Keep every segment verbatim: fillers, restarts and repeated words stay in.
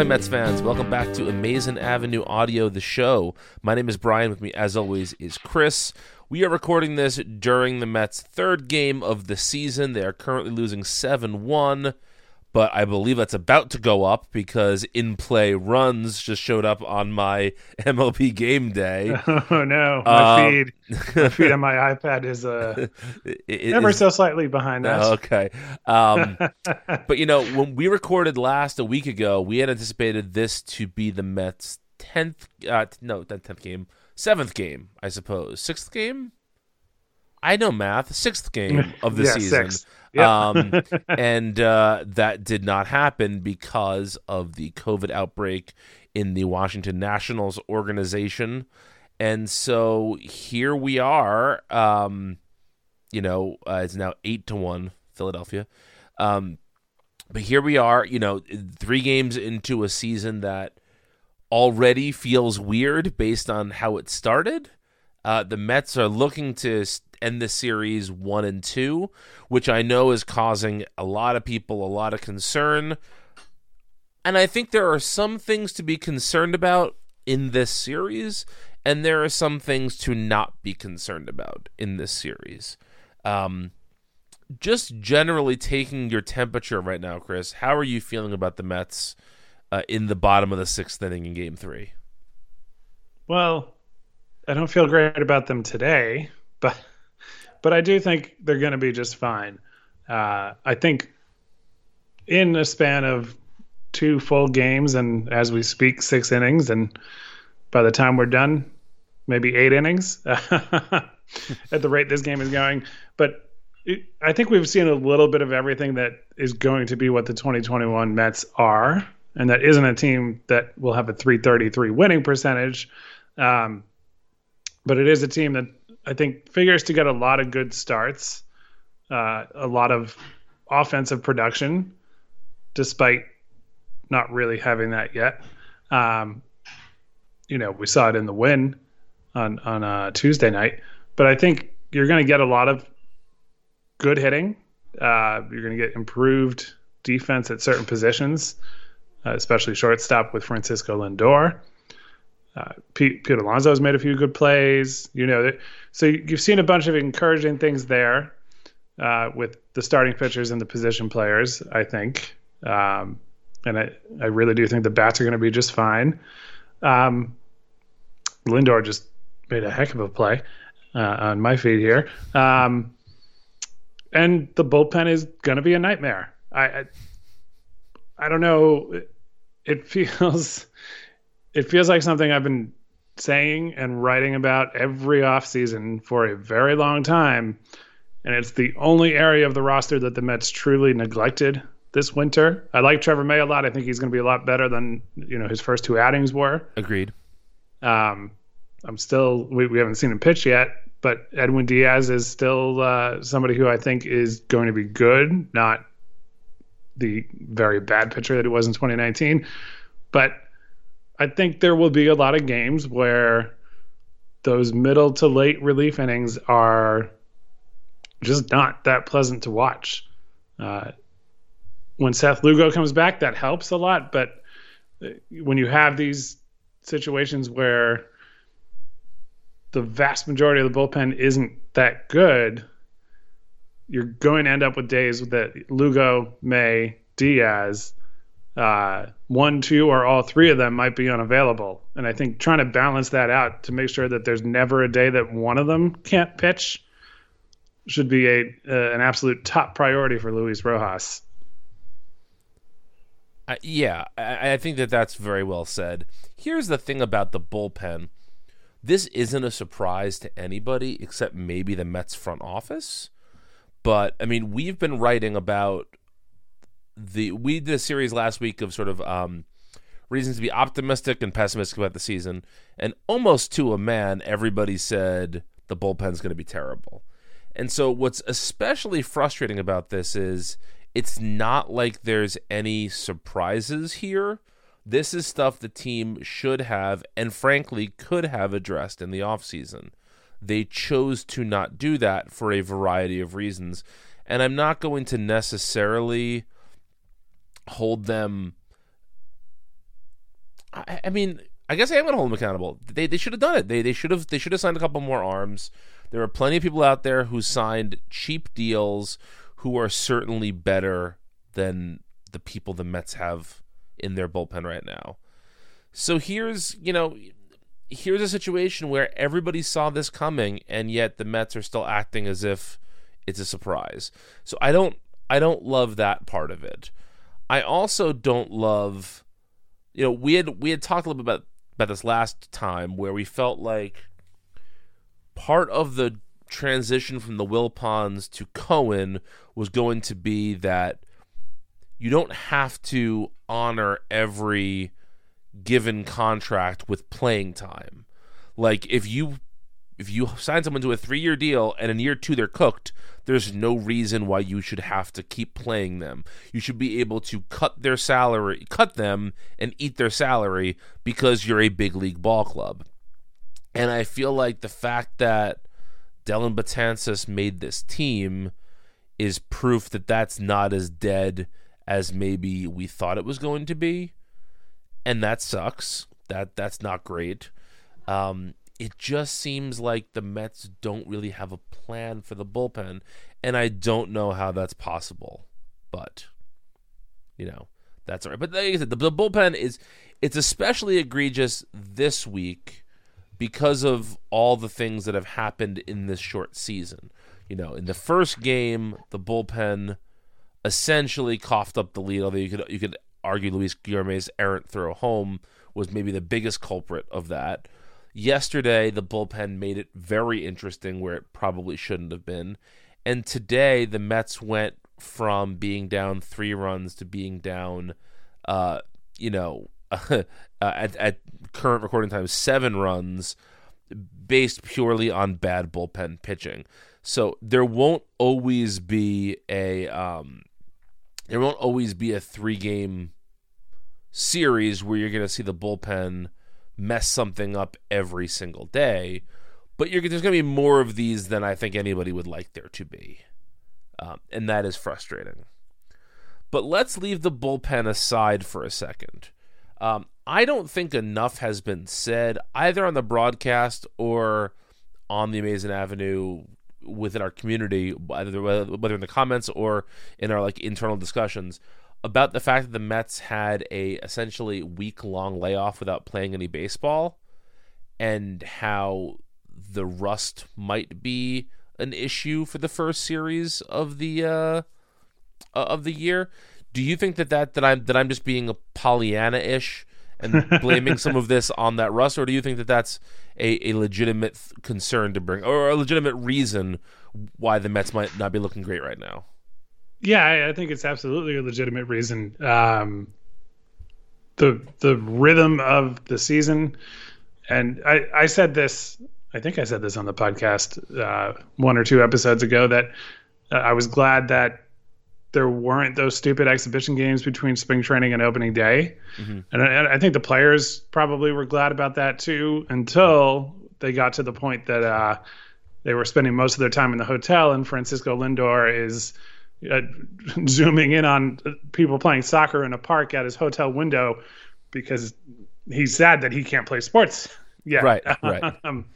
Hi Mets fans, welcome back to Amazing Avenue Audio, the show. My name is Brian, with me as always is Chris. We are recording this during the Mets' third game of the season. They are currently losing seven one, but I believe that's about to go up because in-play runs just showed up on my M L B game day. Oh no, my um, feed my feed on my iPad is uh, it, never is, so slightly behind us. Okay. Um, but, you know, when we recorded last a week ago, we had anticipated this to be the Mets' tenth, uh, no, not tenth game, seventh game, I suppose. Sixth game? I know math. Sixth game of the yeah, season. Sixth. Yep. um, and uh, that did not happen because of the COVID outbreak in the Washington Nationals organization. And so here we are, um, you know, uh, it's now eight to one Philadelphia. Um, but here we are, you know, three games into a season that already feels weird based on how it started. Uh, the Mets are looking to end the series one and two, which I know is causing a lot of people a lot of concern. And I think there are some things to be concerned about in this series, and there are some things to not be concerned about in this series. Um, just generally taking your temperature right now, Chris, how are you feeling about the Mets uh, in the bottom of the sixth inning in Game three? Well, I don't feel great about them today, but but I do think they're going to be just fine. Uh, I think in a span of two full games and, as we speak, six innings, and by the time we're done, maybe eight innings at the rate this game is going. But it, I think we've seen a little bit of everything that is going to be what the twenty twenty-one Mets are, and that isn't a team that will have a three thirty-three winning percentage. Um, but it is a team that I think figures to get a lot of good starts, uh, a lot of offensive production, despite not really having that yet. Um, You know, we saw it in the win on on uh, Tuesday night. But I think you're going to get a lot of good hitting. Uh, you're going to get improved defense at certain positions, uh, especially shortstop with Francisco Lindor. Uh, Pete, Pete Alonso has made a few good plays. You know, so you've seen a bunch of encouraging things there uh, with the starting pitchers and the position players, I think. Um, and I, I really do think the bats are going to be just fine. Um, Lindor just made a heck of a play uh, on my feed here. Um, and the bullpen is going to be a nightmare. I, I I don't know. It feels it feels like something I've been saying and writing about every offseason for a very long time. and it's the only area of the roster that the Mets truly neglected this winter. I like Trevor May a lot. I think he's going to be a lot better than, you know, his first two outings were. Agreed. Um, I'm still we, we haven't seen him pitch yet, but Edwin Diaz is still uh, somebody who I think is going to be good, not the very bad pitcher that it was in twenty nineteen. But I think there will be a lot of games where those middle to late relief innings are just not that pleasant to watch. Uh, when Seth Lugo comes back, that helps a lot. But when you have these situations where the vast majority of the bullpen isn't that good, you're going to end up with days that Lugo, May, Diaz, uh, one, two, or all three of them might be unavailable. And I think trying to balance that out to make sure that there's never a day that one of them can't pitch should be a uh, an absolute top priority for Luis Rojas. Uh, yeah, I, I think that that's very well said. Here's the thing about the bullpen. This isn't a surprise to anybody except maybe the Mets front office. But, I mean, we've been writing about the – we did a series last week of sort of um, reasons to be optimistic and pessimistic about the season. And almost to a man, everybody said the bullpen's going to be terrible. And so what's especially frustrating about this is it's not like there's any surprises here. This is stuff the team should have and, frankly, could have addressed in the offseason. They chose to not do that for a variety of reasons. And I'm not going to necessarily hold them... I, I mean, I guess I am going to hold them accountable. They they should have done it. They they should have they should have signed a couple more arms. There are plenty of people out there who signed cheap deals who are certainly better than the people the Mets have in their bullpen right now. So here's, you know, here's a situation where everybody saw this coming, and yet the Mets are still acting as if it's a surprise. So I don't, I don't love that part of it. I also don't love, you know, we had we had talked a little bit about, about this last time where we felt like part of the transition from the Wilpons to Cohen was going to be that you don't have to honor every given contract with playing time. Like if you if you sign someone to a three-year deal and in year two they're cooked, there's no reason why you should have to keep playing them. You should be able to cut their salary, cut them and eat their salary because you're a big league ball club. And I feel like the fact that Dellin Betances made this team is proof that that's not as dead as maybe we thought it was going to be, and that sucks. That that's not great. Um, it just seems like the Mets don't really have a plan for the bullpen, and I don't know how that's possible. But you know, that's all right. But like I said, the, the bullpen is it's especially egregious this week because of all the things that have happened in this short season. You know, in the first game, the bullpen essentially coughed up the lead, although you could you could argue Luis Guillerme's errant throw home was maybe the biggest culprit of that. Yesterday, the bullpen made it very interesting where it probably shouldn't have been. And today, the Mets went from being down three runs to being down, uh, you know, at, at current recording time, seven runs based purely on bad bullpen pitching. So there won't always be a um, there won't always be a three game series where you're going to see the bullpen mess something up every single day, but you're, there's going to be more of these than I think anybody would like there to be, um, and that is frustrating. But let's leave the bullpen aside for a second. Um, I don't think enough has been said either on the broadcast or on the Amazing Avenue within our community, whether, whether in the comments or in our like internal discussions, about the fact that the Mets had a essentially week-long layoff without playing any baseball and how the rust might be an issue for the first series of the uh, of the year. Do you think that, that, that I'm that I'm just being a Pollyanna-ish and blaming some of this on that rust, or do you think that that's a, a legitimate th- concern to bring, or a legitimate reason why the Mets might not be looking great right now? Yeah, I, I think it's absolutely a legitimate reason. Um, the the rhythm of the season, and I, I said this, I think I said this on the podcast uh, one or two episodes ago, that uh, I was glad that there weren't those stupid exhibition games between spring training and opening day. Mm-hmm. And I, I think the players probably were glad about that too, until they got to the point that uh, they were spending most of their time in the hotel, and Francisco Lindor is uh, zooming in on people playing soccer in a park at his hotel window because he's sad that he can't play sports yet. Right, right. um,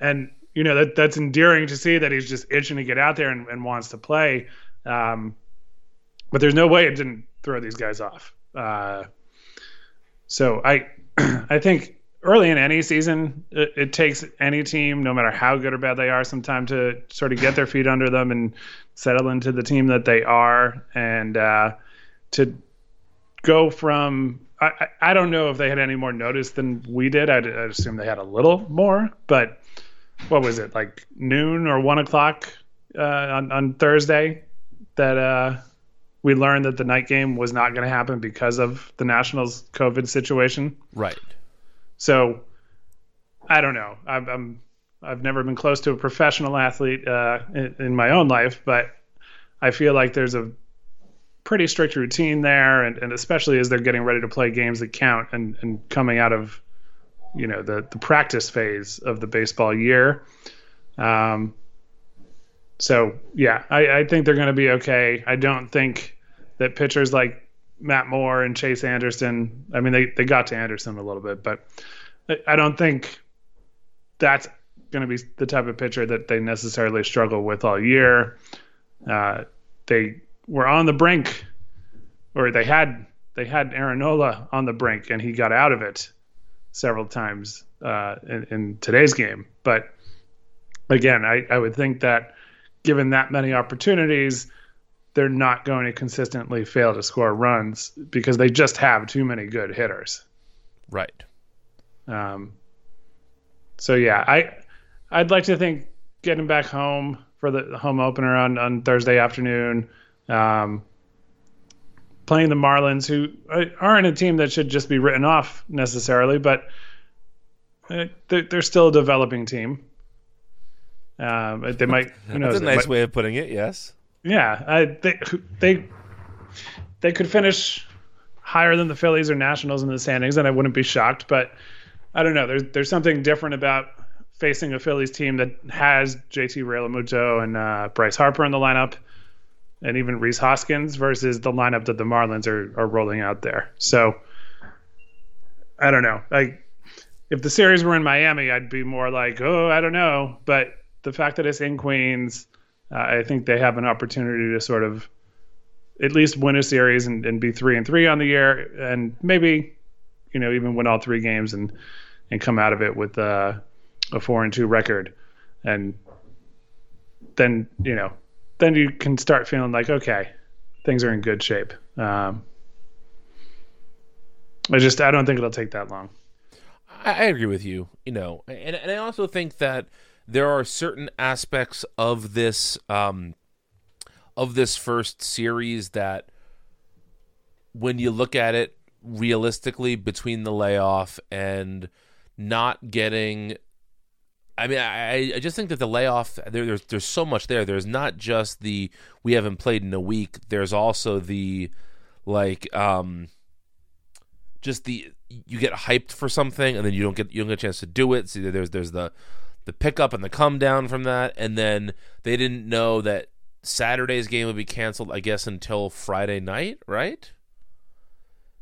and, you know, that that's endearing to see that he's just itching to get out there and, and wants to play. Um, But there's no way it didn't throw these guys off. Uh, so I I think early in any season, it, it takes any team, no matter how good or bad they are, some time to sort of get their feet under them and settle into the team that they are. And uh, to go from – I I don't know if they had any more notice than we did. I'd, I'd assume they had a little more. But what was it, like noon or one o'clock uh, on, on Thursday that uh, – we learned that the night game was not going to happen because of the Nationals' COVID situation. Right. So, I don't know. I'm, I'm I've never been close to a professional athlete uh, in, in my own life, but I feel like there's a pretty strict routine there, and, and especially as they're getting ready to play games that count and, and coming out of, you know, the the practice phase of the baseball year. Um. So, yeah, I, I think they're going to be okay. I don't think that pitchers like Matt Moore and Chase Anderson, I mean, they, they got to Anderson a little bit, but I don't think that's going to be the type of pitcher that they necessarily struggle with all year. Uh, they were on the brink, or they had they had Aaron Nola on the brink, and he got out of it several times uh, in, in today's game. But, again, I, I would think that given that many opportunities, they're not going to consistently fail to score runs because they just have too many good hitters. Right. Um, so, yeah, I, I'd like to think getting back home for the home opener on, on Thursday afternoon, um, playing the Marlins, who aren't a team that should just be written off necessarily, but they're, they're still a developing team. Um, they might. Who knows? That's a nice might, way of putting it. Yes. Yeah, I, they they they could finish higher than the Phillies or Nationals in the standings, and I wouldn't be shocked. But I don't know. There's there's something different about facing a Phillies team that has J T Realmuto and uh, Bryce Harper in the lineup, and even Rhys Hoskins versus the lineup that the Marlins are are rolling out there. So I don't know. Like if the series were in Miami, I'd be more like, oh, I don't know, but the fact that it's in Queens, uh, I think they have an opportunity to sort of at least win a series and, and be three and three on the year, and maybe, you know, even win all three games and, and come out of it with uh, a four and two record. And then, you know, then you can start feeling like, okay, things are in good shape. Um, I just, I don't think it'll take that long. I agree with you, you know, and, and I also think that there are certain aspects of this um, of this first series that, when you look at it realistically, between the layoff and not getting, I mean, I, I just think that the layoff there, there's there's so much there. There's not just the we haven't played in a week. There's also the like um, just the you get hyped for something and then you don't get you don't get a chance to do it. So there's there's the the pickup and the come down from that, and then they didn't know that Saturday's game would be canceled, I guess, until Friday night, right?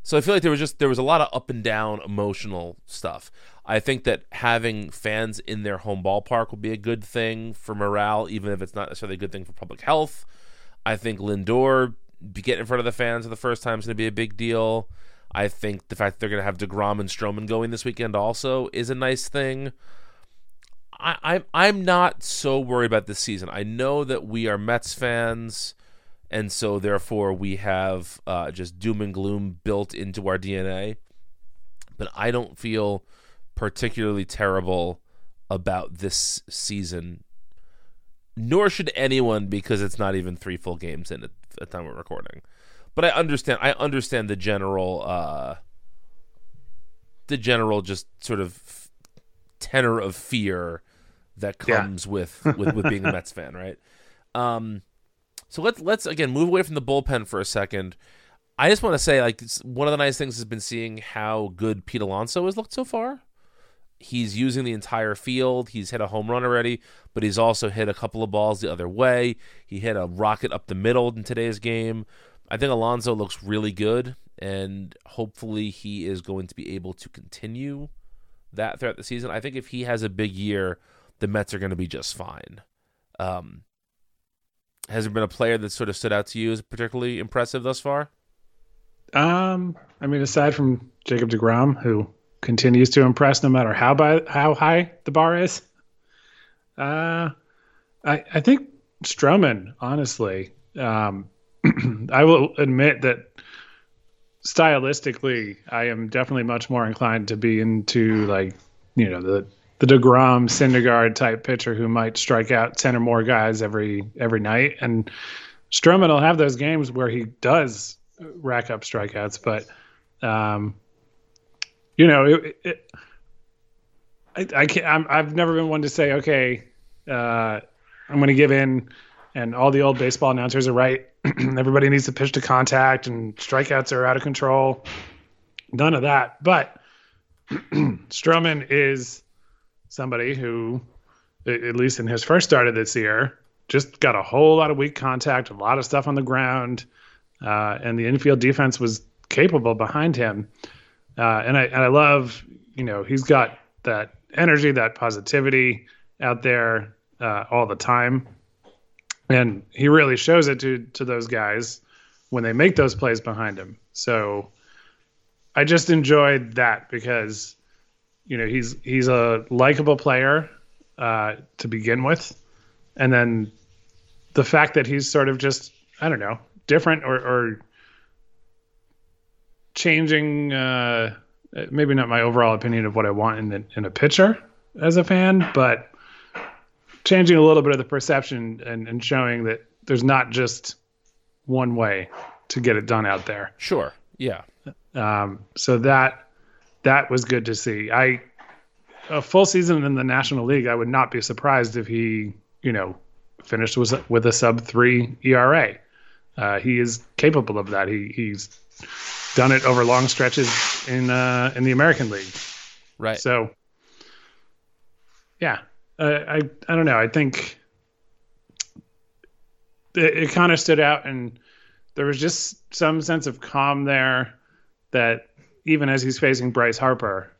So I feel like there was just there was a lot of up and down emotional stuff. I think that having fans in their home ballpark will be a good thing for morale, even if it's not necessarily a good thing for public health. I think Lindor getting in front of the fans for the first time is going to be a big deal. I think the fact that they're going to have DeGrom and Stroman going this weekend also is a nice thing. I, I'm I'm not so worried about this season. I know that we are Mets fans, and so therefore we have uh, just doom and gloom built into our D N A. But I don't feel particularly terrible about this season, nor should anyone, because it's not even three full games in at the time we're recording. But I understand. I understand the general, uh, the general, just sort of tenor of fear that comes yeah. with, with with being a Mets fan, right? Um, so let's let's again move away from the bullpen for a second. I just want to say, like, one of the nice things has been seeing how good Pete Alonso has looked so far. He's using the entire field. He's hit a home run already, but he's also hit a couple of balls the other way. He hit a rocket up the middle in today's game. I think Alonso looks really good, and hopefully he is going to be able to continue that throughout the season. I think if he has a big year, the Mets are going to be just fine. Um, has there been a player that sort of stood out to you as particularly impressive thus far? Um, I mean, aside from Jacob DeGrom, who continues to impress no matter how by, how high the bar is, uh, I I think Stroman, honestly. Um, I will admit that stylistically, I am definitely much more inclined to be into, like, you know, the the DeGrom, Syndergaard type pitcher who might strike out ten or more guys every every night. And Stroman will have those games where he does rack up strikeouts, but um, you know, it, it, I, I can't. I'm, I've never been one to say, okay, uh, I'm going to give in, and all the old baseball announcers are right. Everybody needs to pitch to contact, and strikeouts are out of control. None of that. But Stroman is somebody who, at least in his first start of this year, just got a whole lot of weak contact, a lot of stuff on the ground. Uh, and the infield defense was capable behind him. Uh, and I and I love, you know, he's got that energy, that positivity out there uh, all the time. And he really shows it to to those guys when they make those plays behind him. So I just enjoyed that because, you know, he's he's a likable player uh, to begin with. And then the fact that he's sort of just, I don't know, different or, or changing, uh, maybe not my overall opinion of what I want in the, in a pitcher as a fan, but changing a little bit of the perception and, and showing that there's not just one way to get it done out there. Sure. Yeah. Um, so that, that was good to see. I, a full season in the National League, I would not be surprised if he, you know, finished with, with a sub three E R A. Uh, he is capable of that. He he's done it over long stretches in uh, in the American League, right? So, yeah, uh, I I don't know. I think it, it kind of stood out, and there was just some sense of calm there that even as he's facing Bryce Harper,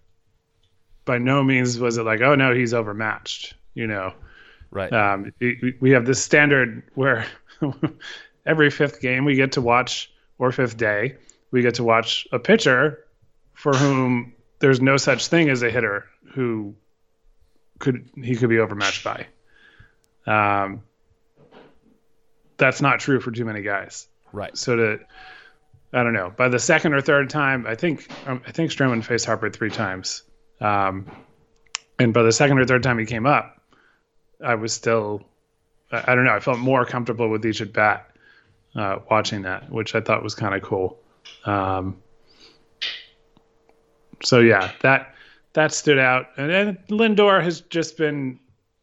by no means was it like, oh no, he's overmatched. You know, right? Um, it, we have this standard where. Every fifth game we get to watch, or fifth day, we get to watch a pitcher for whom there's no such thing as a hitter who could he could be overmatched by. Um, that's not true for too many guys, right? So to, I don't know. By the second or third time, I think um, I think Stroman faced Harper three times, um, and by the second or third time he came up, I was still, I, I don't know. I felt more comfortable with each at bat. Uh, watching that, which I thought was kind of cool. Um, so yeah, that that stood out. And, and Lindor has just been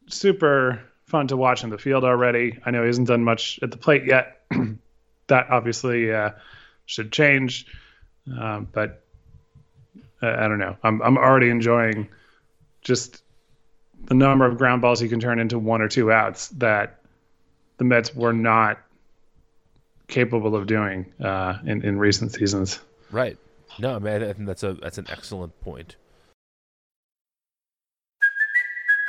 super fun to watch in the field already. I know he hasn't done much at the plate yet. That obviously uh, should change. Um, but uh, I don't know. I'm I'm already enjoying just the number of ground balls he can turn into one or two outs that the Mets were not capable of doing uh, in in recent seasons, right? No, I mean, I think that's a that's an excellent point.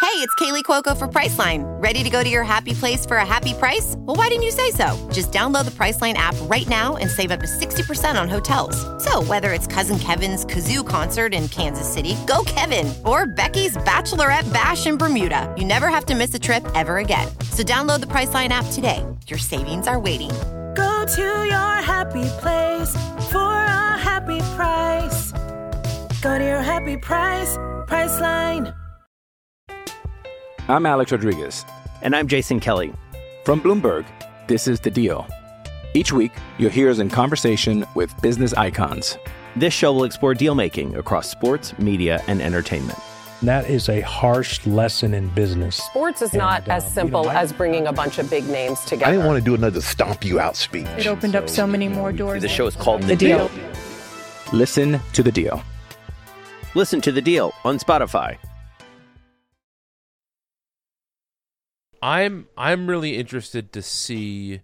Hey, it's Kaylee Cuoco for Priceline. Ready to go to your happy place for a happy price? Well, why didn't you say so? Just download the Priceline app right now and save up to sixty percent on hotels. So whether it's Cousin Kevin's Kazoo concert in Kansas City, go Kevin, or Becky's Bachelorette Bash in Bermuda, you never have to miss a trip ever again. So download the Priceline app today. Your savings are waiting. Go to your happy place for a happy price. Go to your happy price, Priceline. I'm Alex Rodriguez. And I'm Jason Kelly. From Bloomberg, this is The Deal. Each week, you'll hear us in conversation with business icons. This show will explore deal-making across sports, media, and entertainment. That is a harsh lesson in business. Sports is and not as uh, simple you know, I, as bringing a bunch of big names together. I didn't want to do another stomp you out speech. It opened so, up so many more doors. The show is called The, the Deal. Deal. Listen to The Deal. Listen to The Deal on Spotify. I'm I'm really interested to see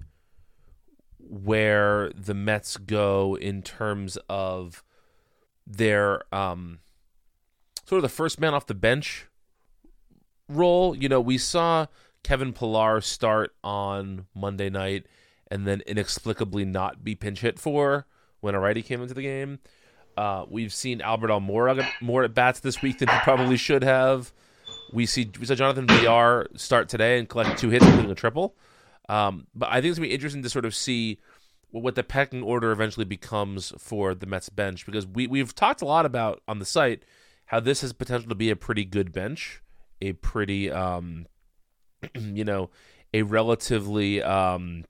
where the Mets go in terms of their um, sort of the first man off the bench role. You know, we saw Kevin Pillar start on Monday night and then inexplicably not be pinch hit for when a righty came into the game. Uh, we've seen Albert Almora more at bats this week than he probably should have. We see we saw Jonathan Villar start today and collect two hits, including a triple. Um, but I think it's going to be interesting to sort of see what the pecking order eventually becomes for the Mets bench, because we, we've talked a lot about on the site how this has potential to be a pretty good bench, a pretty, um, you know, a relatively um,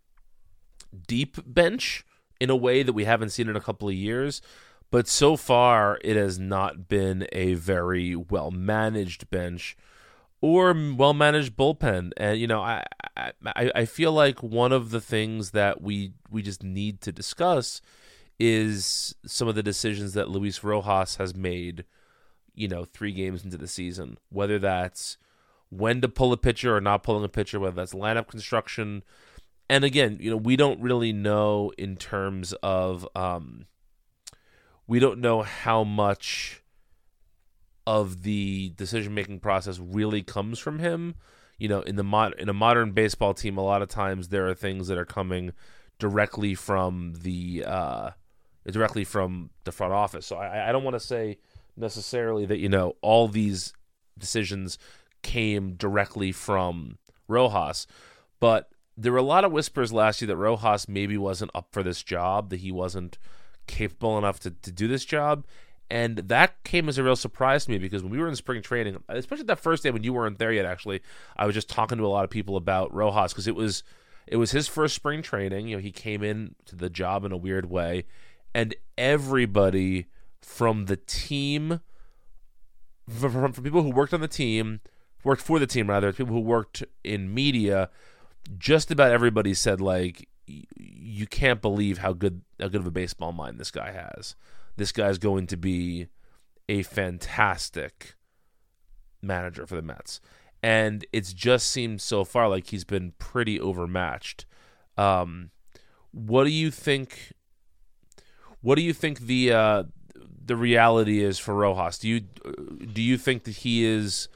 deep bench in a way that we haven't seen in a couple of years. But so far, it has not been a very well-managed bench or well-managed bullpen. And, you know, I, I I feel like one of the things that we we just need to discuss is some of the decisions that Luis Rojas has made, you know, three games into the season, whether that's when to pull a pitcher or not pulling a pitcher, whether that's lineup construction. And again, you know, we don't really know in terms of um, we don't know how much of the decision-making process really comes from him. You know, in the mod- in a modern baseball team, a lot of times there are things that are coming directly from the uh, directly from the front office. So I, I don't want to say necessarily that, you know, all these decisions came directly from Rojas, but there were a lot of whispers last year that Rojas maybe wasn't up for this job, that he wasn't capable enough to, to do this job. And that came as a real surprise to me, because when we were in spring training, especially that first day when you weren't there yet, actually, I was just talking to a lot of people about Rojas, because it was it was his first spring training. You know, he came in to the job in a weird way, and everybody from the team, from, from people who worked on the team, worked for the team rather, people who worked in media, just about everybody said, like, you can't believe how good how good of a baseball mind this guy has. This guy's going to be a fantastic manager for the Mets. And it's just seemed so far like he's been pretty overmatched. Um, what do you think what do you think the uh, the reality is for Rojas? Do you do you think that he is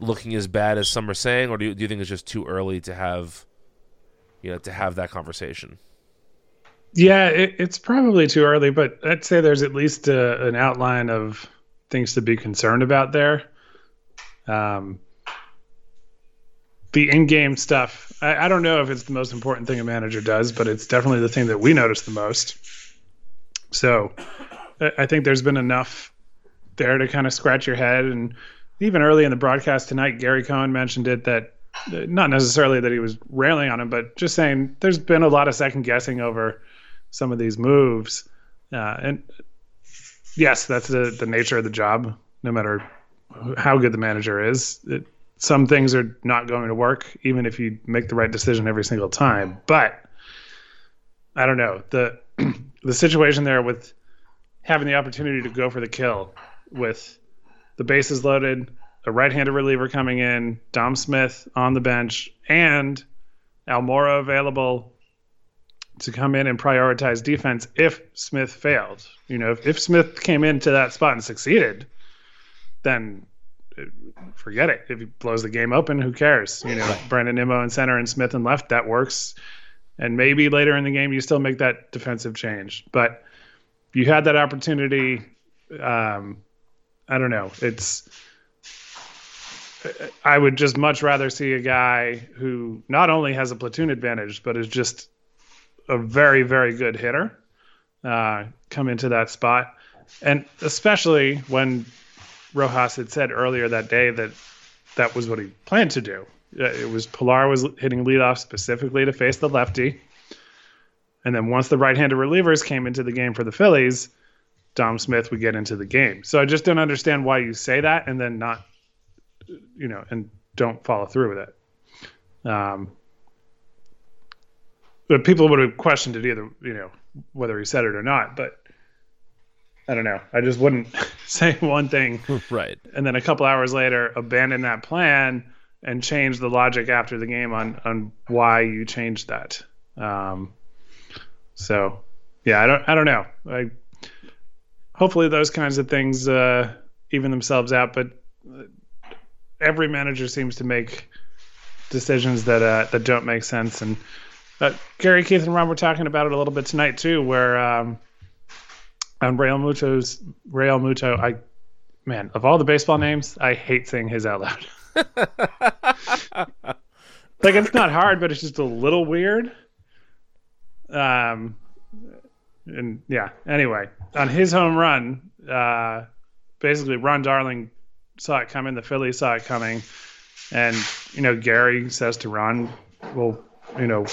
looking as bad as some are saying, or do you, do you think it's just too early to have you know to have that conversation? Yeah, it, it's probably too early, but I'd say there's at least a, an outline of things to be concerned about there. Um, the in-game stuff, I, I don't know if it's the most important thing a manager does, but it's definitely the thing that we notice the most. So I, I think there's been enough there to kind of scratch your head. And even early in the broadcast tonight, Gary Cohen mentioned it, that not necessarily that he was railing on him, but just saying there's been a lot of second-guessing over some of these moves, uh, and yes, that's the, the nature of the job. No matter how good the manager is, it, some things are not going to work, even if you make the right decision every single time. But I don't know, the the situation there with having the opportunity to go for the kill with the bases loaded, a right-handed reliever coming in, Dom Smith on the bench, and Almora available to come in and prioritize defense if Smith failed. You know, if, if Smith came into that spot and succeeded, then forget it. If he blows the game open, who cares? You know, Brandon Nimmo in center and Smith in left, that works. And maybe later in the game, you still make that defensive change. But you had that opportunity. Um, I don't know. It's, I would just much rather see a guy who not only has a platoon advantage, but is just a very, very good hitter uh, come into that spot. And especially when Rojas had said earlier that day that that was what he planned to do. It was Pilar was hitting leadoff specifically to face the lefty. And then once the right-handed relievers came into the game for the Phillies, Dom Smith would get into the game. So I just don't understand why you say that and then not, you know, and don't follow through with it. Um, but people would have questioned it either, you know, whether he said it or not. But I don't know. I just wouldn't say one thing. Right. And then a couple hours later, abandon that plan and change the logic after the game on, on why you changed that. Um, so, yeah, I don't I don't know. I, hopefully those kinds of things uh, even themselves out. But every manager seems to make decisions that uh, that don't make sense. And uh, Gary, Keith, and Ron were talking about it a little bit tonight too, where um, on Realmuto's Realmuto, I man of all the baseball names, I hate saying his out loud. Like, it's not hard, but it's just a little weird. Um, and yeah, anyway, on his home run, uh, basically Ron Darling saw it coming, the Phillies saw it coming, and, you know, Gary says to Ron, well, you know,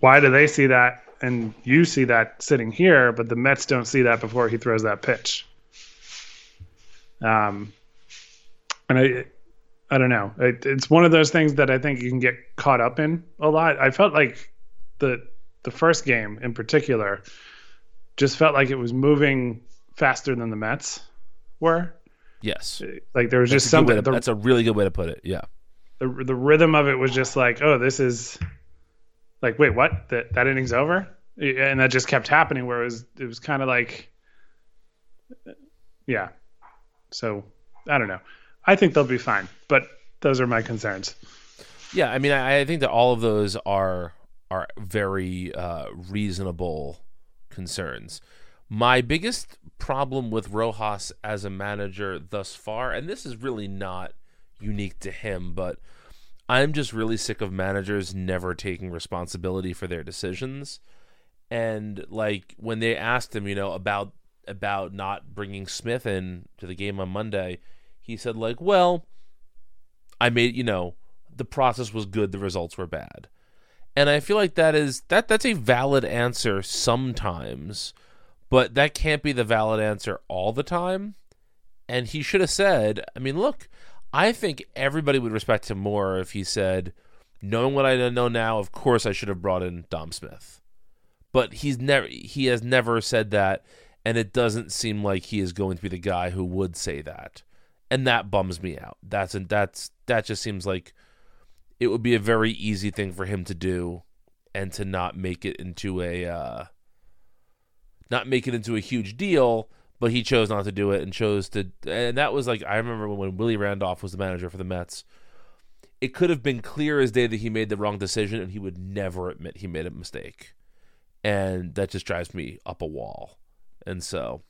why do they see that and you see that sitting here, but the Mets don't see that before he throws that pitch? Um, and I, I don't know. It, it's one of those things that I think you can get caught up in a lot. I felt like the the first game in particular just felt like it was moving faster than the Mets were. Yes. Like there was that's just something. That's a really good way to put it. Yeah. The the rhythm of it was just like, oh, this is like, wait, what? That that inning's over? And that just kept happening where it was, it was kind of like, yeah. So I don't know. I think they'll be fine, but those are my concerns. Yeah, I mean, I, I think that all of those are are very uh, reasonable concerns. My biggest problem with Rojas as a manager thus far, and this is really not unique to him, but I'm just really sick of managers never taking responsibility for their decisions. And like when they asked him, you know, about about not bringing Smith in to the game on Monday, he said, like, well, I made, you know, the process was good, the results were bad. And I feel like that is that that's a valid answer sometimes, but that can't be the valid answer all the time. And he should have said, I mean, look, I think everybody would respect him more if he said, knowing what I know now, of course I should have brought in Dom Smith. But he's never he has never said that, and it doesn't seem like he is going to be the guy who would say that. And that bums me out. That's and that's that just seems like it would be a very easy thing for him to do, and to not make it into a uh, not make it into a huge deal. But he chose not to do it, and chose to. And that was like, I remember when Willie Randolph was the manager for the Mets. It could have been clear as day that he made the wrong decision, and he would never admit he made a mistake. And that just drives me up a wall. And so,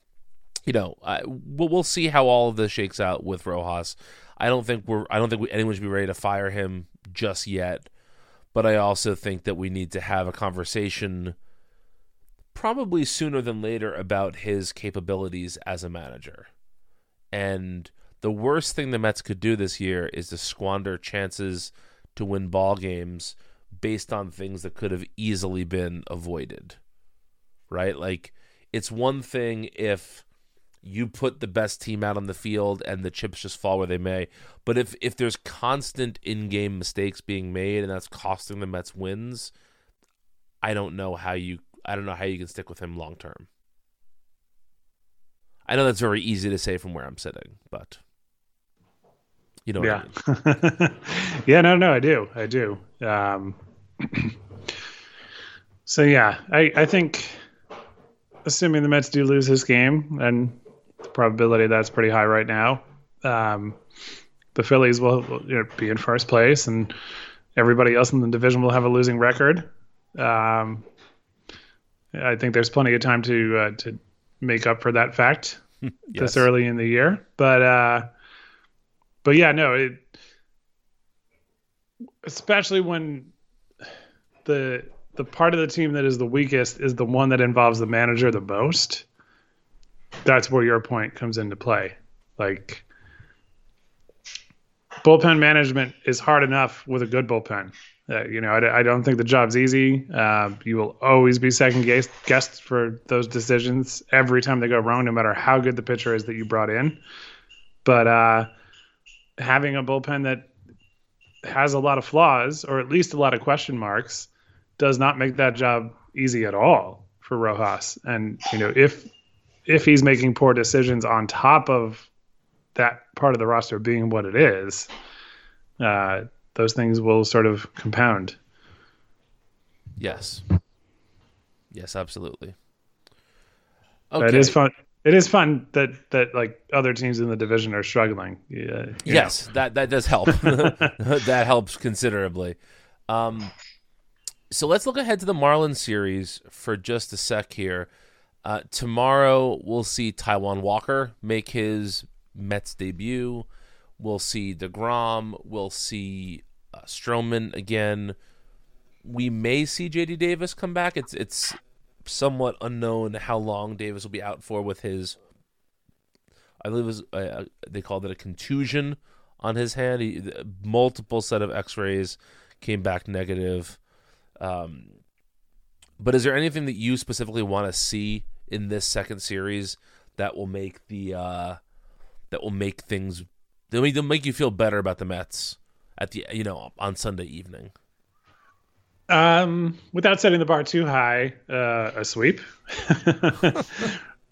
you know, I, we'll see how all of this shakes out with Rojas. I don't think we're. I don't think we, anyone should be ready to fire him just yet. But I also think that we need to have a conversation, probably sooner than later, about his capabilities as a manager. And the worst thing the Mets could do this year is to squander chances to win ball games based on things that could have easily been avoided. Right? Like, it's one thing if you put the best team out on the field and the chips just fall where they may. But if, if there's constant in-game mistakes being made and that's costing the Mets wins, I don't know how you I don't know how you can stick with him long term. I know that's very easy to say from where I'm sitting, but you know yeah. what I mean. yeah, no, no, I do. I do. Um, so yeah, I, I think assuming the Mets do lose this game, and the probability that's pretty high right now. Um, the Phillies will, you know, be in first place, and everybody else in the division will have a losing record. Um, I think there's plenty of time to uh, to make up for that fact yes. this early in the year. But uh, but yeah, no, it, especially when the the part of the team that is the weakest is the one that involves the manager the most. that's where your point comes into play. Like, bullpen management is hard enough with a good bullpen. Uh, you know, I, I don't think the job's easy. Uh, you will always be second guessed for those decisions every time they go wrong, no matter how good the pitcher is that you brought in. But uh, having a bullpen that has a lot of flaws, or at least a lot of question marks, does not make that job easy at all for Rojas. And, you know, if if he's making poor decisions on top of that part of the roster being what it is, uh, those things will sort of compound. Yes. Yes, absolutely. Okay. It is fun. It is fun that, that like other teams in the division are struggling. Yeah, yes, know. that that does help. That helps considerably. Um, so let's look ahead to the Marlins series for just a sec here. Uh, tomorrow we'll see Taiwan Walker make his Mets debut. We'll see DeGrom. We'll see uh, Stroman again. We may see J D. Davis come back. It's it's somewhat unknown how long Davis will be out for with his, I believe it was, uh, they called it a contusion on his hand. He, multiple set of x-rays came back negative. Um, but is there anything that you specifically want to see in this second series that will make the uh, that will make things They'll make you feel better about the Mets at the you know on Sunday evening. Um, without setting the bar too high, uh, a sweep.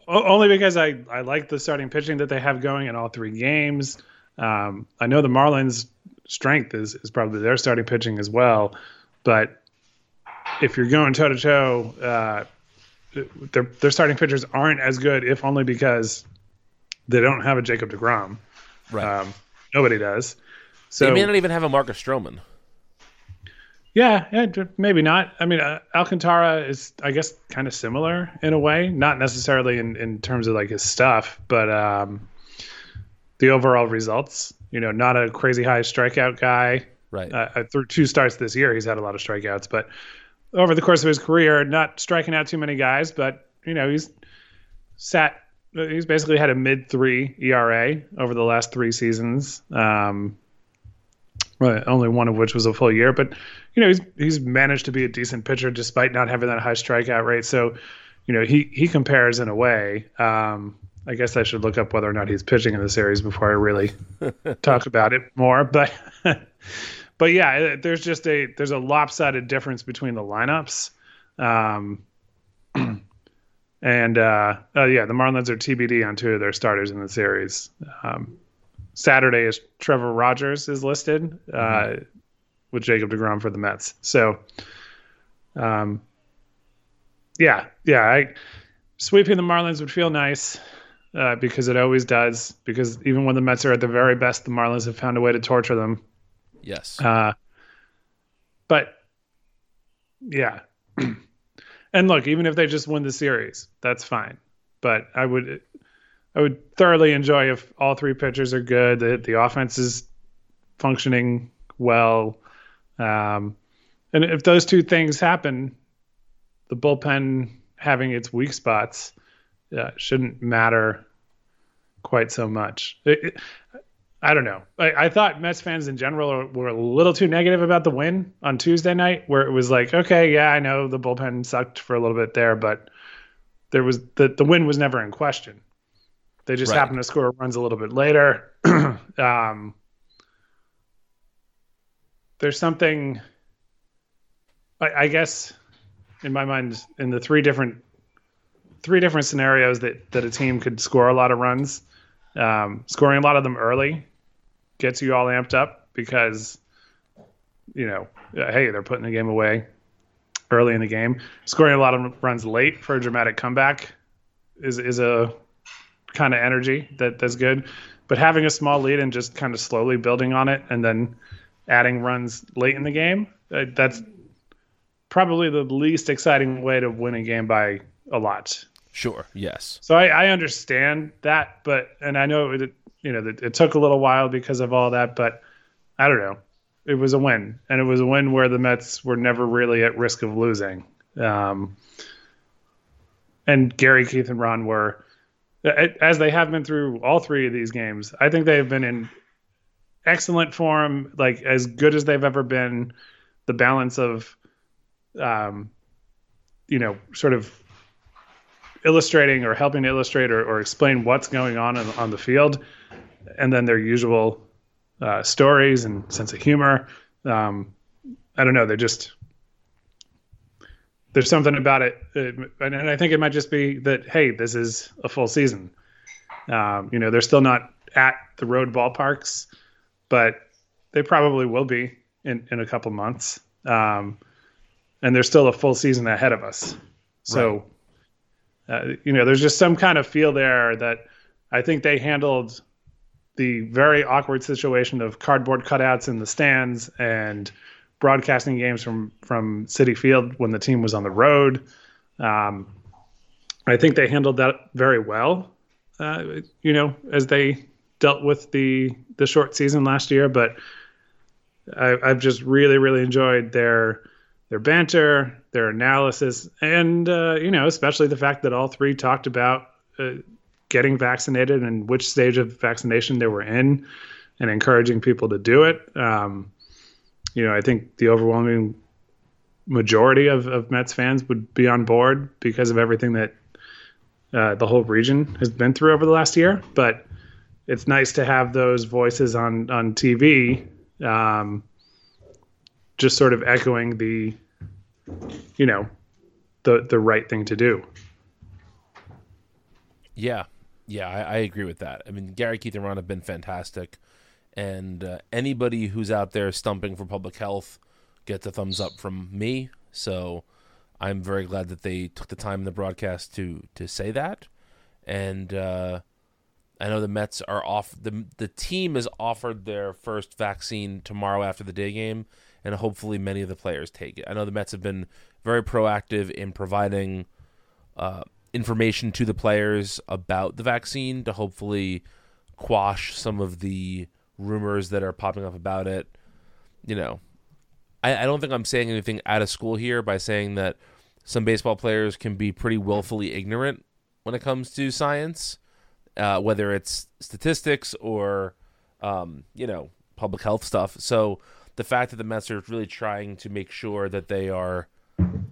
Only because I, I like the starting pitching that they have going in all three games. Um, I know the Marlins' strength is is probably their starting pitching as well, but if you're going toe to toe, their their starting pitchers aren't as good, if only because they don't have a Jacob DeGrom. Right. Um, nobody does. So they may not even have a Marcus Stroman. Yeah, yeah, maybe not. I mean, uh, Alcantara is, I guess, kind of similar in a way, not necessarily in, in terms of like his stuff, but um, the overall results. You know, not a crazy high strikeout guy. Right. Uh, through two starts this year, he's had a lot of strikeouts, but over the course of his career, not striking out too many guys. But you know, he's sat. He's basically had a mid-three E R A over the last three seasons, um, only one of which was a full year. But, you know, he's he's managed to be a decent pitcher despite not having that high strikeout rate. So, you know, he, he compares in a way. Um, I guess I should look up whether or not he's pitching in the series before I really talk about it more. But, but yeah, there's just a there's a lopsided difference between the lineups. Um And, uh, uh, yeah, the Marlins are T B D on two of their starters in the series. Um, Saturday is Trevor Rogers is listed uh, mm-hmm. with Jacob DeGrom for the Mets. So, um, yeah, yeah, I, sweeping the Marlins would feel nice uh, because it always does. Because even when the Mets are at their very best, the Marlins have found a way to torture them. Yes. Uh, but, yeah. And look, even if they just win the series, that's fine. But I would, I would thoroughly enjoy if all three pitchers are good, that the offense is functioning well, um, and if those two things happen, the bullpen having its weak spots uh, shouldn't matter quite so much. It, it, I don't know. I, I thought Mets fans in general were a little too negative about the win on Tuesday night, where it was like, okay, yeah, I know the bullpen sucked for a little bit there, but there was the, the win was never in question. They just right. happened to score runs a little bit later. um, there's something, I, I guess, in my mind, in the three different three different scenarios that that a team could score a lot of runs. Um, scoring a lot of them early gets you all amped up because, you know, hey, they're putting the game away early in the game. Scoring a lot of runs late for a dramatic comeback is is a kind of energy that, that's good. But having a small lead and just kind of slowly building on it and then adding runs late in the game, uh, that's probably the least exciting way to win a game by a lot. Sure. Yes. So I, I understand that, but and I know it, you know, it, it took a little while because of all that, but I don't know. It was a win, and it was a win where the Mets were never really at risk of losing. Um, and Gary, Keith, and Ron were as they have been through all three of these games. I think they've been in excellent form, like as good as they've ever been. The balance of, um, you know, sort of illustrating or helping to illustrate or, or explain what's going on in, on the field, and then their usual uh, stories and sense of humor. Um, I don't know. They just there's something about it, it and, and I think it might just be that, hey, this is a full season. Um, you know, they're still not at the road ballparks, but they probably will be in, in a couple months. Um, and there's still a full season ahead of us. So, right. uh, you know, there's just some kind of feel there that I think they handled the very awkward situation of cardboard cutouts in the stands and broadcasting games from, from Citi Field when the team was on the road. Um, I think they handled that very well, uh, you know, as they dealt with the, the short season last year, but I, I've just really, really enjoyed their, their banter, their analysis, and, uh, you know, especially the fact that all three talked about uh, getting vaccinated and which stage of vaccination they were in and encouraging people to do it. Um, you know, I think the overwhelming majority of, of Mets fans would be on board because of everything that uh, the whole region has been through over the last year. But it's nice to have those voices on, on T V, um, just sort of echoing the, you know, the, the right thing to do. Yeah. Yeah. I, I agree with that. I mean, Gary, Keith, and Ron have been fantastic. And uh, anybody who's out there stumping for public health gets a thumbs up from me. So I'm very glad that they took the time in the broadcast to to say that. And uh, I know the Mets are off. The, the team has offered their first vaccine tomorrow after the day game, and hopefully many of the players take it. I know the Mets have been very proactive in providing uh, information to the players about the vaccine to hopefully quash some of the rumors that are popping up about it. You know, I, I don't think I'm saying anything out of school here by saying that some baseball players can be pretty willfully ignorant when it comes to science, uh, whether it's statistics or, um, you know, public health stuff. So the fact that the Mets are really trying to make sure that they are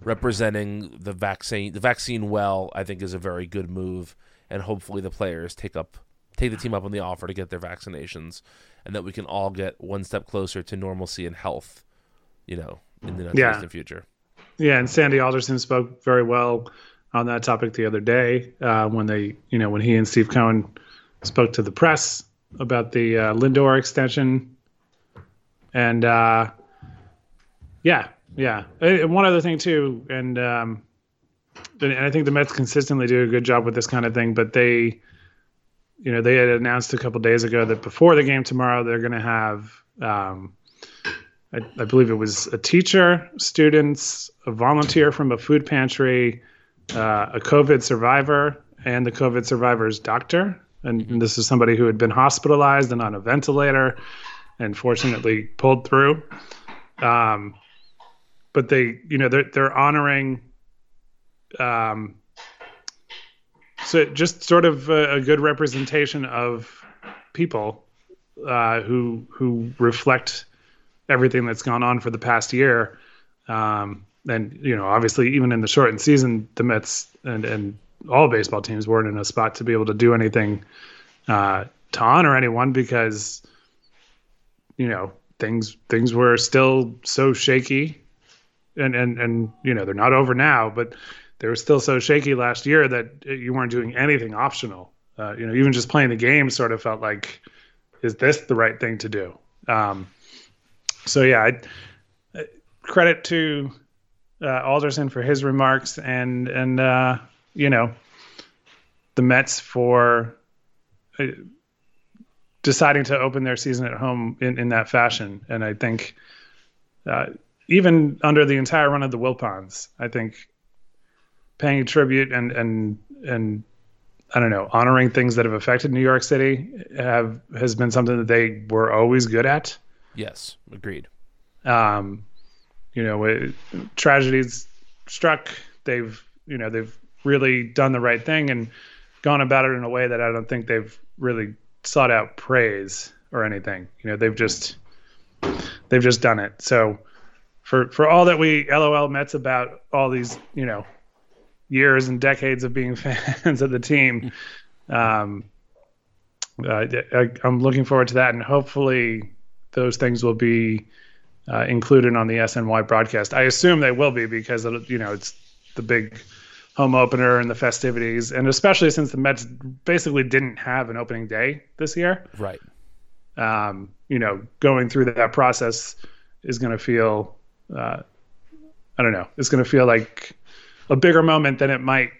representing the vaccine, the vaccine well, I think is a very good move. And hopefully the players take up, take the team up on the offer to get their vaccinations, and that we can all get one step closer to normalcy and health, you know, in the not too distant future. Yeah, and Sandy Alderson spoke very well on that topic the other day uh, when they, you know, when he and Steve Cohen spoke to the press about the uh, Lindor extension. And uh, yeah, yeah. And one other thing too, and um, and I think the Mets consistently do a good job with this kind of thing, but they. You know, they had announced a couple of days ago that before the game tomorrow, they're going to have, um, I, I believe it was a teacher, students, a volunteer from a food pantry, uh, a COVID survivor, and the COVID survivor's doctor. And, and this is somebody who had been hospitalized and on a ventilator and fortunately pulled through. Um, but they, you know, they're, they're honoring, um, so just sort of a, a good representation of people uh, who who reflect everything that's gone on for the past year. Um, and, you know, obviously even in the shortened season, the Mets and, and all baseball teams weren't in a spot to be able to do anything uh, to honor anyone because, you know, things things were still so shaky. And, and, and you know, they're not over now, but they were still so shaky last year that you weren't doing anything optional. Uh, you know, even just playing the game sort of felt like, is this the right thing to do? Um, so yeah, I, credit to uh, Alderson for his remarks and and uh, you know, the Mets for uh, deciding to open their season at home in, in that fashion. And I think uh, even under the entire run of the Wilpons, I think. Paying tribute and, and and I don't know, honoring things that have affected New York City have has been something that they were always good at. Yes, agreed. Um, you know, it, tragedies struck. They've you know they've really done the right thing, and gone about it in a way that I don't think they've really sought out praise or anything. You know, they've just they've just done it. So for for all that we LOL Mets about all these, you know, years and decades of being fans of the team, um, uh, I, I'm looking forward to that, and hopefully those things will be uh, included on the S N Y broadcast. I assume they will be, because you know it's the big home opener and the festivities, and especially since the Mets basically didn't have an opening day this year. Right. Um, you know, going through that process is going to feel, uh, I don't know, it's going to feel like a bigger moment than it might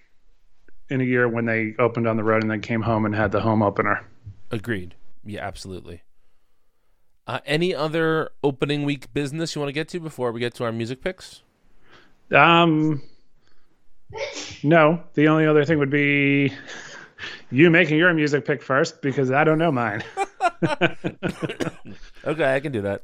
in a year when they opened on the road and then came home and had the home opener. Agreed. Yeah, absolutely. Uh, any other opening week business you want to get to before we get to our music picks? Um, no. The only other thing would be you making your music pick first, because I don't know mine. Okay, I can do that.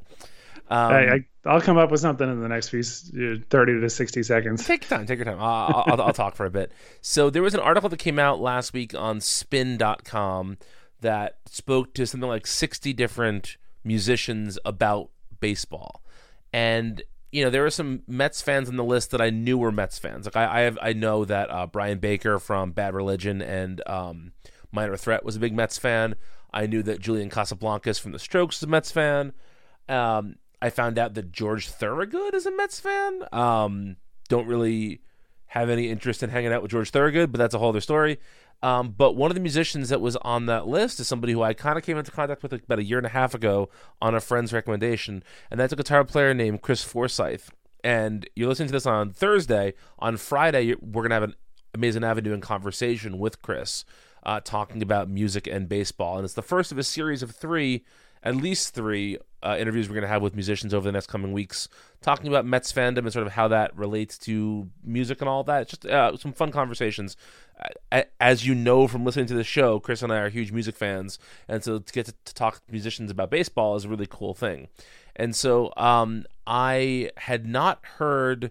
Um, I, I, I'll come up with something in the next few thirty to sixty seconds. Take your time. Take your time. I'll, I'll, I'll talk for a bit. So there was an article that came out last week on spin dot com that spoke to something like sixty different musicians about baseball. And, you know, there were some Mets fans on the list that I knew were Mets fans. Like I I, have, I know that uh, Brian Baker from Bad Religion and um, Minor Threat was a big Mets fan. I knew that Julian Casablancas from The Strokes is a Mets fan. Um I found out that George Thorogood is a Mets fan. Um, don't really have any interest in hanging out with George Thorogood, but that's a whole other story. Um, but one of the musicians that was on that list is somebody who I kind of came into contact with about a year and a half ago on a friend's recommendation, and that's a guitar player named Chris Forsyth. And you're listening to this on Thursday. On Friday, we're going to have an Amazing Avenue in conversation with Chris uh, talking about music and baseball. And it's the first of a series of three, at least three, Uh, interviews we're going to have with musicians over the next coming weeks, talking about Mets fandom and sort of how that relates to music and all that. It's just uh, some fun conversations. As you know from listening to the show, Chris and I are huge music fans, and so to get to, to talk to musicians about baseball is a really cool thing. And so um, I had not heard,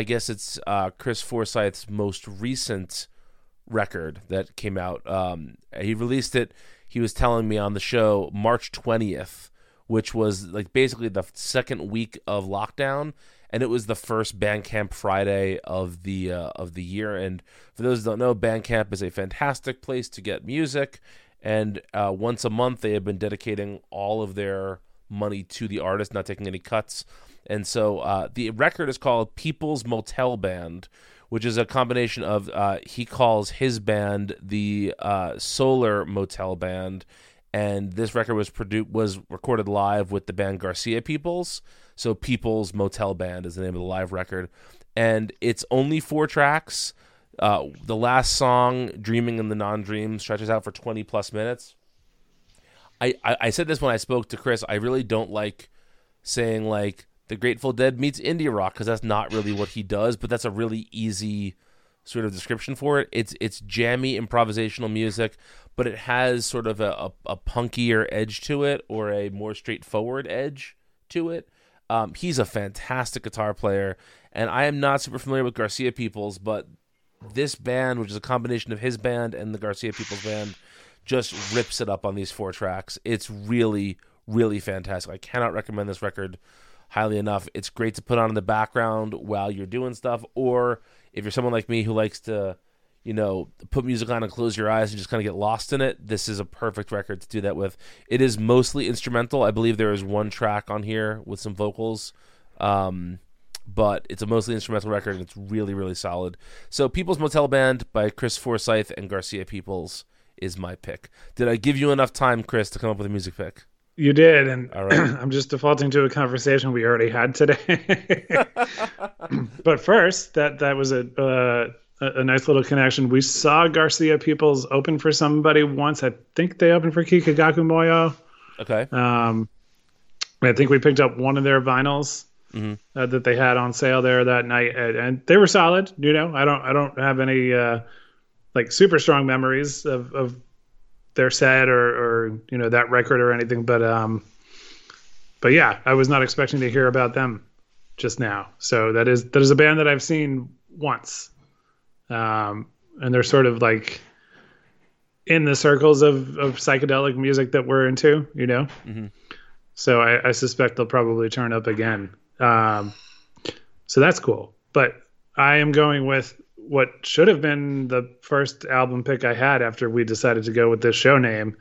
I guess it's uh, Chris Forsyth's most recent record that came out. Um, he released it, he was telling me on the show, March twentieth, which was like basically the second week of lockdown, and it was the first Bandcamp Friday of the uh, of the year. And for those who don't know, Bandcamp is a fantastic place to get music, and uh, once a month they have been dedicating all of their money to the artist, not taking any cuts. And so uh, the record is called People's Motel Band, which is a combination of uh, he calls his band the uh, Solar Motel Band. And this record was produced, was recorded live with the band Garcia Peoples. So Peoples Motel Band is the name of the live record. And it's only four tracks. Uh, the last song, Dreaming in the Non-Dream, stretches out for twenty plus minutes. I, I, I said this when I spoke to Chris. I really don't like saying like the Grateful Dead meets indie rock, because that's not really what he does. But that's a really easy sort of description for it. It's it's jammy improvisational music, but it has sort of a, a, a punkier edge to it, or a more straightforward edge to it. Um, he's a fantastic guitar player, and I am not super familiar with Garcia Peoples, but this band, which is a combination of his band and the Garcia Peoples band, just rips it up on these four tracks. It's really, really fantastic. I cannot recommend this record highly enough. It's great to put on in the background while you're doing stuff, or if you're someone like me who likes to, you know, put music on and close your eyes and just kind of get lost in it, this is a perfect record to do that with. It is mostly instrumental. I believe there is one track on here with some vocals, um, but it's a mostly instrumental record, and it's really, really solid. So People's Motel Band by Chris Forsyth and Garcia Peoples is my pick. Did I give you enough time, Chris, to come up with a music pick? You did, and all right. I'm just defaulting to a conversation we already had today. But first, that, that was a uh, a nice little connection. We saw Garcia Peoples open for somebody once. I think they opened for Kikagaku Moyo. Okay. Um, I think we picked up one of their vinyls mm-hmm. uh, that they had on sale there that night, and, and they were solid. You know, I don't I don't have any uh, like super strong memories of of. Their set or, or you know that record or anything, but um, but yeah, I was not expecting to hear about them just now. So that is that is a band that I've seen once, um, and they're sort of like in the circles of, of psychedelic music that we're into, you know? Mm-hmm. So I, I suspect they'll probably turn up again. Um, so that's cool. But I am going with what should have been the first album pick I had after we decided to go with this show name,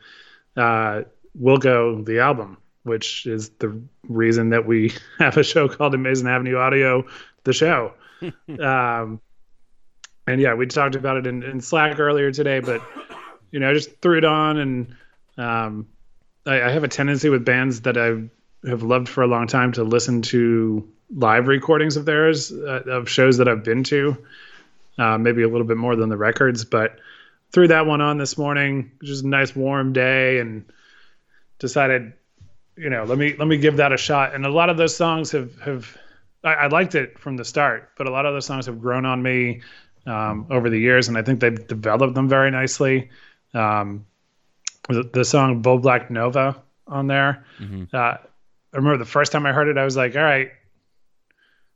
uh, Wilco, the album, which is the reason that we have a show called Amazing Avenue Audio, the show. um, and yeah, we talked about it in, in Slack earlier today, but you know, I just threw it on, and um, I, I have a tendency with bands that I have loved for a long time to listen to live recordings of theirs, uh, of shows that I've been to, uh, maybe a little bit more than the records, but threw that one on this morning, just a nice warm day, and decided, you know, let me let me give that a shot. And a lot of those songs have, have I, I liked it from the start, but a lot of those songs have grown on me um, over the years, and I think they've developed them very nicely. Um, the, the song Bull Black Nova on there. Mm-hmm. Uh, I remember the first time I heard it, I was like, all right,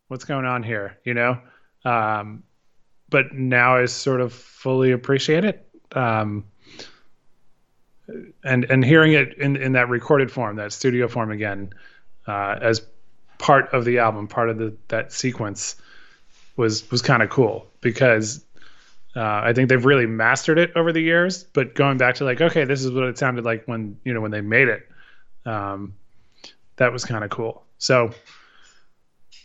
what's going on here? You know? Um, but now I sort of fully appreciate it. Um, and, and hearing it in, in that recorded form, that studio form again, uh, as part of the album, part of the, that sequence was, was kind of cool because, Uh, I think they've really mastered it over the years, but going back to like, okay, this is what it sounded like when, you know, when they made it, um, that was kind of cool. So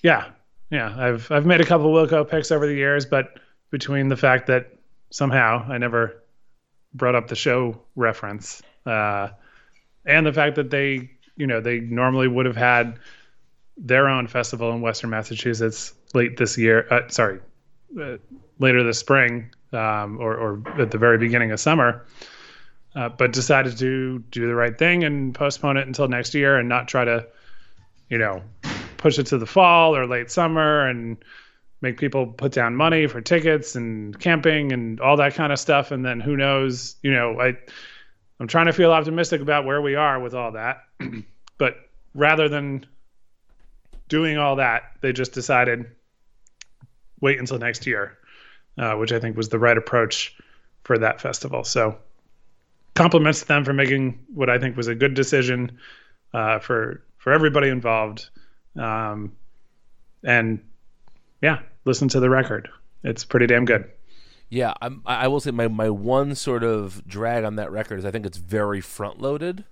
yeah, yeah, I've, I've made a couple of Wilco picks over the years, but between the fact that somehow I never brought up the show reference, uh, and the fact that they, you know, they normally would have had their own festival in Western Massachusetts late this year, uh, sorry, uh, later this spring, um, or, or at the very beginning of summer, uh, but decided to do the right thing and postpone it until next year and not try to, you know, push it to the fall or late summer and make people put down money for tickets and camping and all that kind of stuff. And then who knows, you know, I, I'm trying to feel optimistic about where we are with all that, but rather than doing all that, they just decided wait until next year. Uh, which I think was the right approach for that festival. So compliments to them for making what I think was a good decision uh, for for everybody involved. Um, and yeah, listen to the record. It's pretty damn good. Yeah, I'm, I will say my, my one sort of drag on that record is I think it's very front-loaded.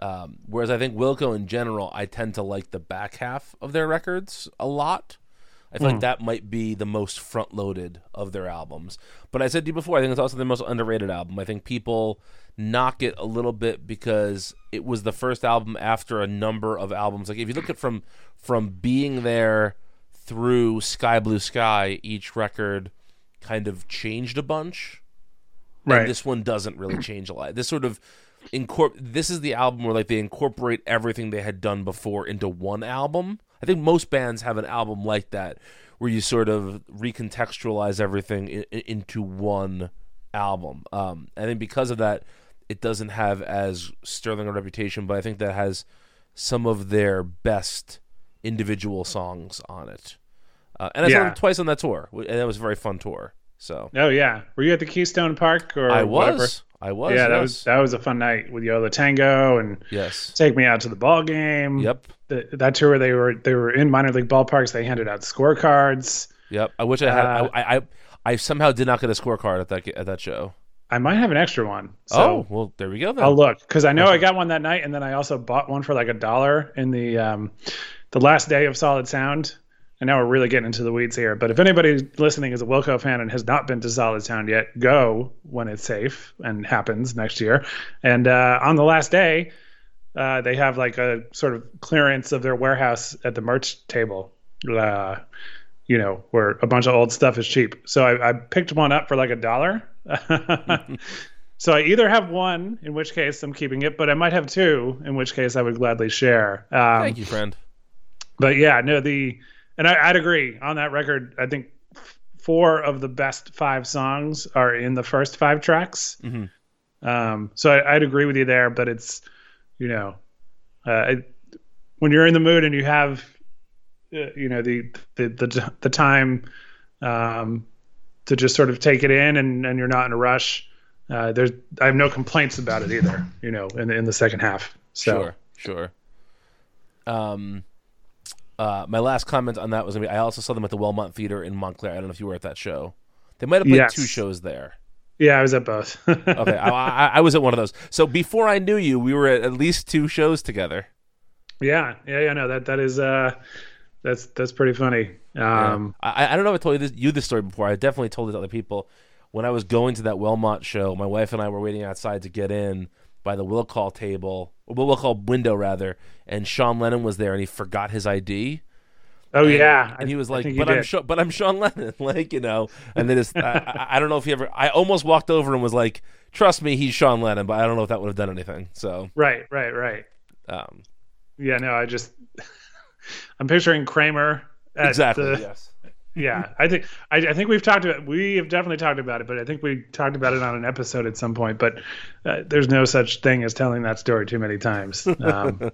Um, whereas I think Wilco in general, I tend to like the back half of their records a lot. I feel mm. like that might be the most front-loaded of their albums. But I said to you before, I think it's also the most underrated album. I think people knock it a little bit because it was the first album after a number of albums. Like if you look at from from Being There through Sky Blue Sky, each record kind of changed a bunch. Right. And this one doesn't really change a lot. This sort of incorpor- This is the album where like they incorporate everything they had done before into one album. I think most bands have an album like that where you sort of recontextualize everything in, in, into one album. Um, I think because of that, it doesn't have as sterling a reputation, but I think that has some of their best individual songs on it. Uh, and I yeah. saw them twice on that tour, and that was a very fun tour. So. Oh, yeah. Were you at the Keystone Park? Or I was. Whatever? I was, yeah, yes. that was that was a fun night with Yola Tango and yes. Take Me Out to the Ball Game. Yep, the, that tour they were they were in minor league ballparks. They handed out scorecards. Yep, I wish I had. Uh, I, I I somehow did not get a scorecard at that at that show. I might have an extra one. So oh, well, there we go. Then I'll look because I know I got one that night, and then I also bought one for like a dollar in the um, the last day of Solid Sound. And now we're really getting into the weeds here. But if anybody listening is a Wilco fan and has not been to Solid Sound yet, go when it's safe and happens next year. And uh, on the last day, uh, they have like a sort of clearance of their warehouse at the merch table, uh, you know, where a bunch of old stuff is cheap. So I, I picked one up for like a dollar. So I either have one, in which case I'm keeping it, but I might have two, in which case I would gladly share. Um, Thank you, friend. But yeah, no, the... And I, I'd agree on that record. I think four of the best five songs are in the first five tracks. Mm-hmm. Um, so I, I'd agree with you there, but it's, you know, uh, I, when you're in the mood and you have, uh, you know, the, the, the, the time um, to just sort of take it in and, and you're not in a rush, uh, there's I have no complaints about it either, you know, in, in the second half. So. Sure, sure. Um, uh, my last comment on that was gonna be, I also saw them at the Wellmont Theater in Montclair. I don't know if you were at that show. They might have played yes. two shows there. Yeah, I was at both. Okay, I, I, I was at one of those. So before I knew you, we were at at least two shows together. Yeah, yeah, yeah. No, that that is uh, that's that's pretty funny. Um, yeah. I I don't know if I told you this, you this story before. I definitely told it to other people. When I was going to that Wellmont show, my wife and I were waiting outside to get in by the will call table, or will call window rather, and Sean Lennon was there, and he forgot his I D. Oh and, yeah, and he was like, "But I'm, Sha- but I'm Sean Lennon," like you know. And then it's, I, I don't know if he ever. I almost walked over and was like, "Trust me, he's Sean Lennon," but I don't know if that would have done anything. So right, right, right. Um, yeah, no, I just, I'm picturing Kramer. At exactly. The, yes. Yeah, I think I, I think we've talked about. We have definitely talked about it, but I think we talked about it on an episode at some point. But uh, there's no such thing as telling that story too many times. Um,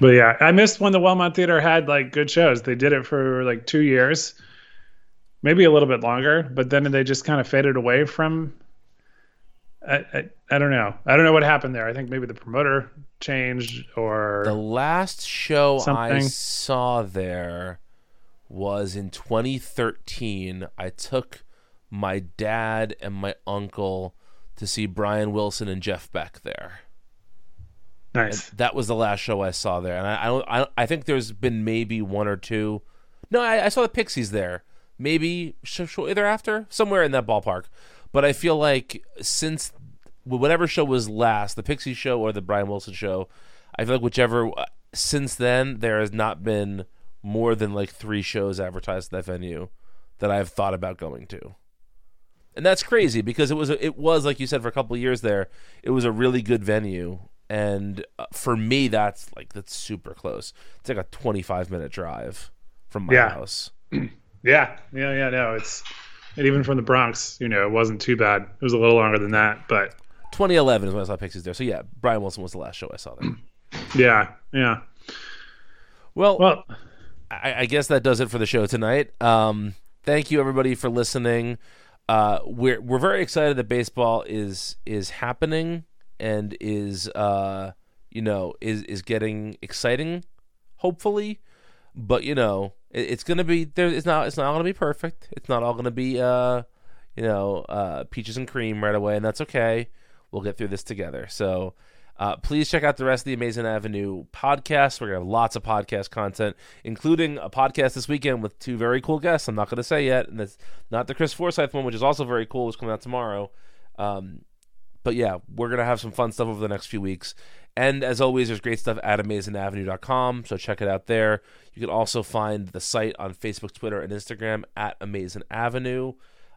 But yeah, I missed when the Wellmont Theater had like good shows. They did it for like two years, maybe a little bit longer, but then they just kind of faded away from, I, I, I don't know. I don't know what happened there. I think maybe the promoter changed or the last show something. I saw there was in twenty thirteen. I took my dad and my uncle to see Brian Wilson and Jeff Beck there. Nice. That was the last show I saw there, and I I, I think there's been maybe one or two. No, I, I saw the Pixies there, maybe shortly thereafter, somewhere in that ballpark. But I feel like since whatever show was last, the Pixies show or the Brian Wilson show, I feel like whichever. Since then, there has not been more than like three shows advertised at that venue that I've thought about going to. And that's crazy because it was it was like you said for a couple of years there, it was a really good venue. And for me, that's like that's super close. It's like a twenty-five minute drive from my yeah. house. Yeah, yeah, yeah. No, it's and even from the Bronx, you know, it wasn't too bad. It was a little longer than that, but twenty eleven is when I saw Pixies there. So yeah, Brian Wilson was the last show I saw there. Yeah, yeah. Well, well, I, I guess that does it for the show tonight. Um, thank you everybody for listening. Uh, we're we're very excited that baseball is is happening. And is uh you know is is getting exciting, hopefully, but you know it, it's gonna be there. It's not it's not all gonna be perfect. It's not all gonna be uh you know uh peaches and cream right away, and that's okay. We'll get through this together. So uh, please check out the rest of the Amazing Avenue podcast. We're gonna have lots of podcast content, including a podcast this weekend with two very cool guests. I'm not gonna say yet, and that's not the Chris Forsyth one, which is also very cool. It's coming out tomorrow. Um, But yeah, we're going to have some fun stuff over the next few weeks. And as always, there's great stuff at amazing avenue dot com, so check it out there. You can also find the site on Facebook, Twitter, and Instagram at Amazing Avenue.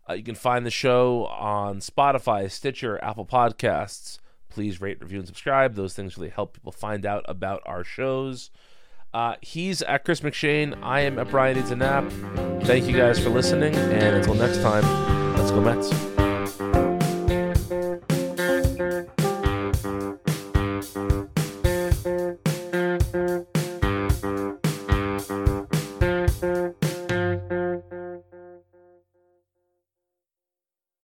Uh, you can find the show on Spotify, Stitcher, Apple Podcasts. Please rate, review, and subscribe. Those things really help people find out about our shows. Uh, he's at Chris McShane. I am at Brian Needs a Nap. Thank you guys for listening, and until next time, let's go Mets.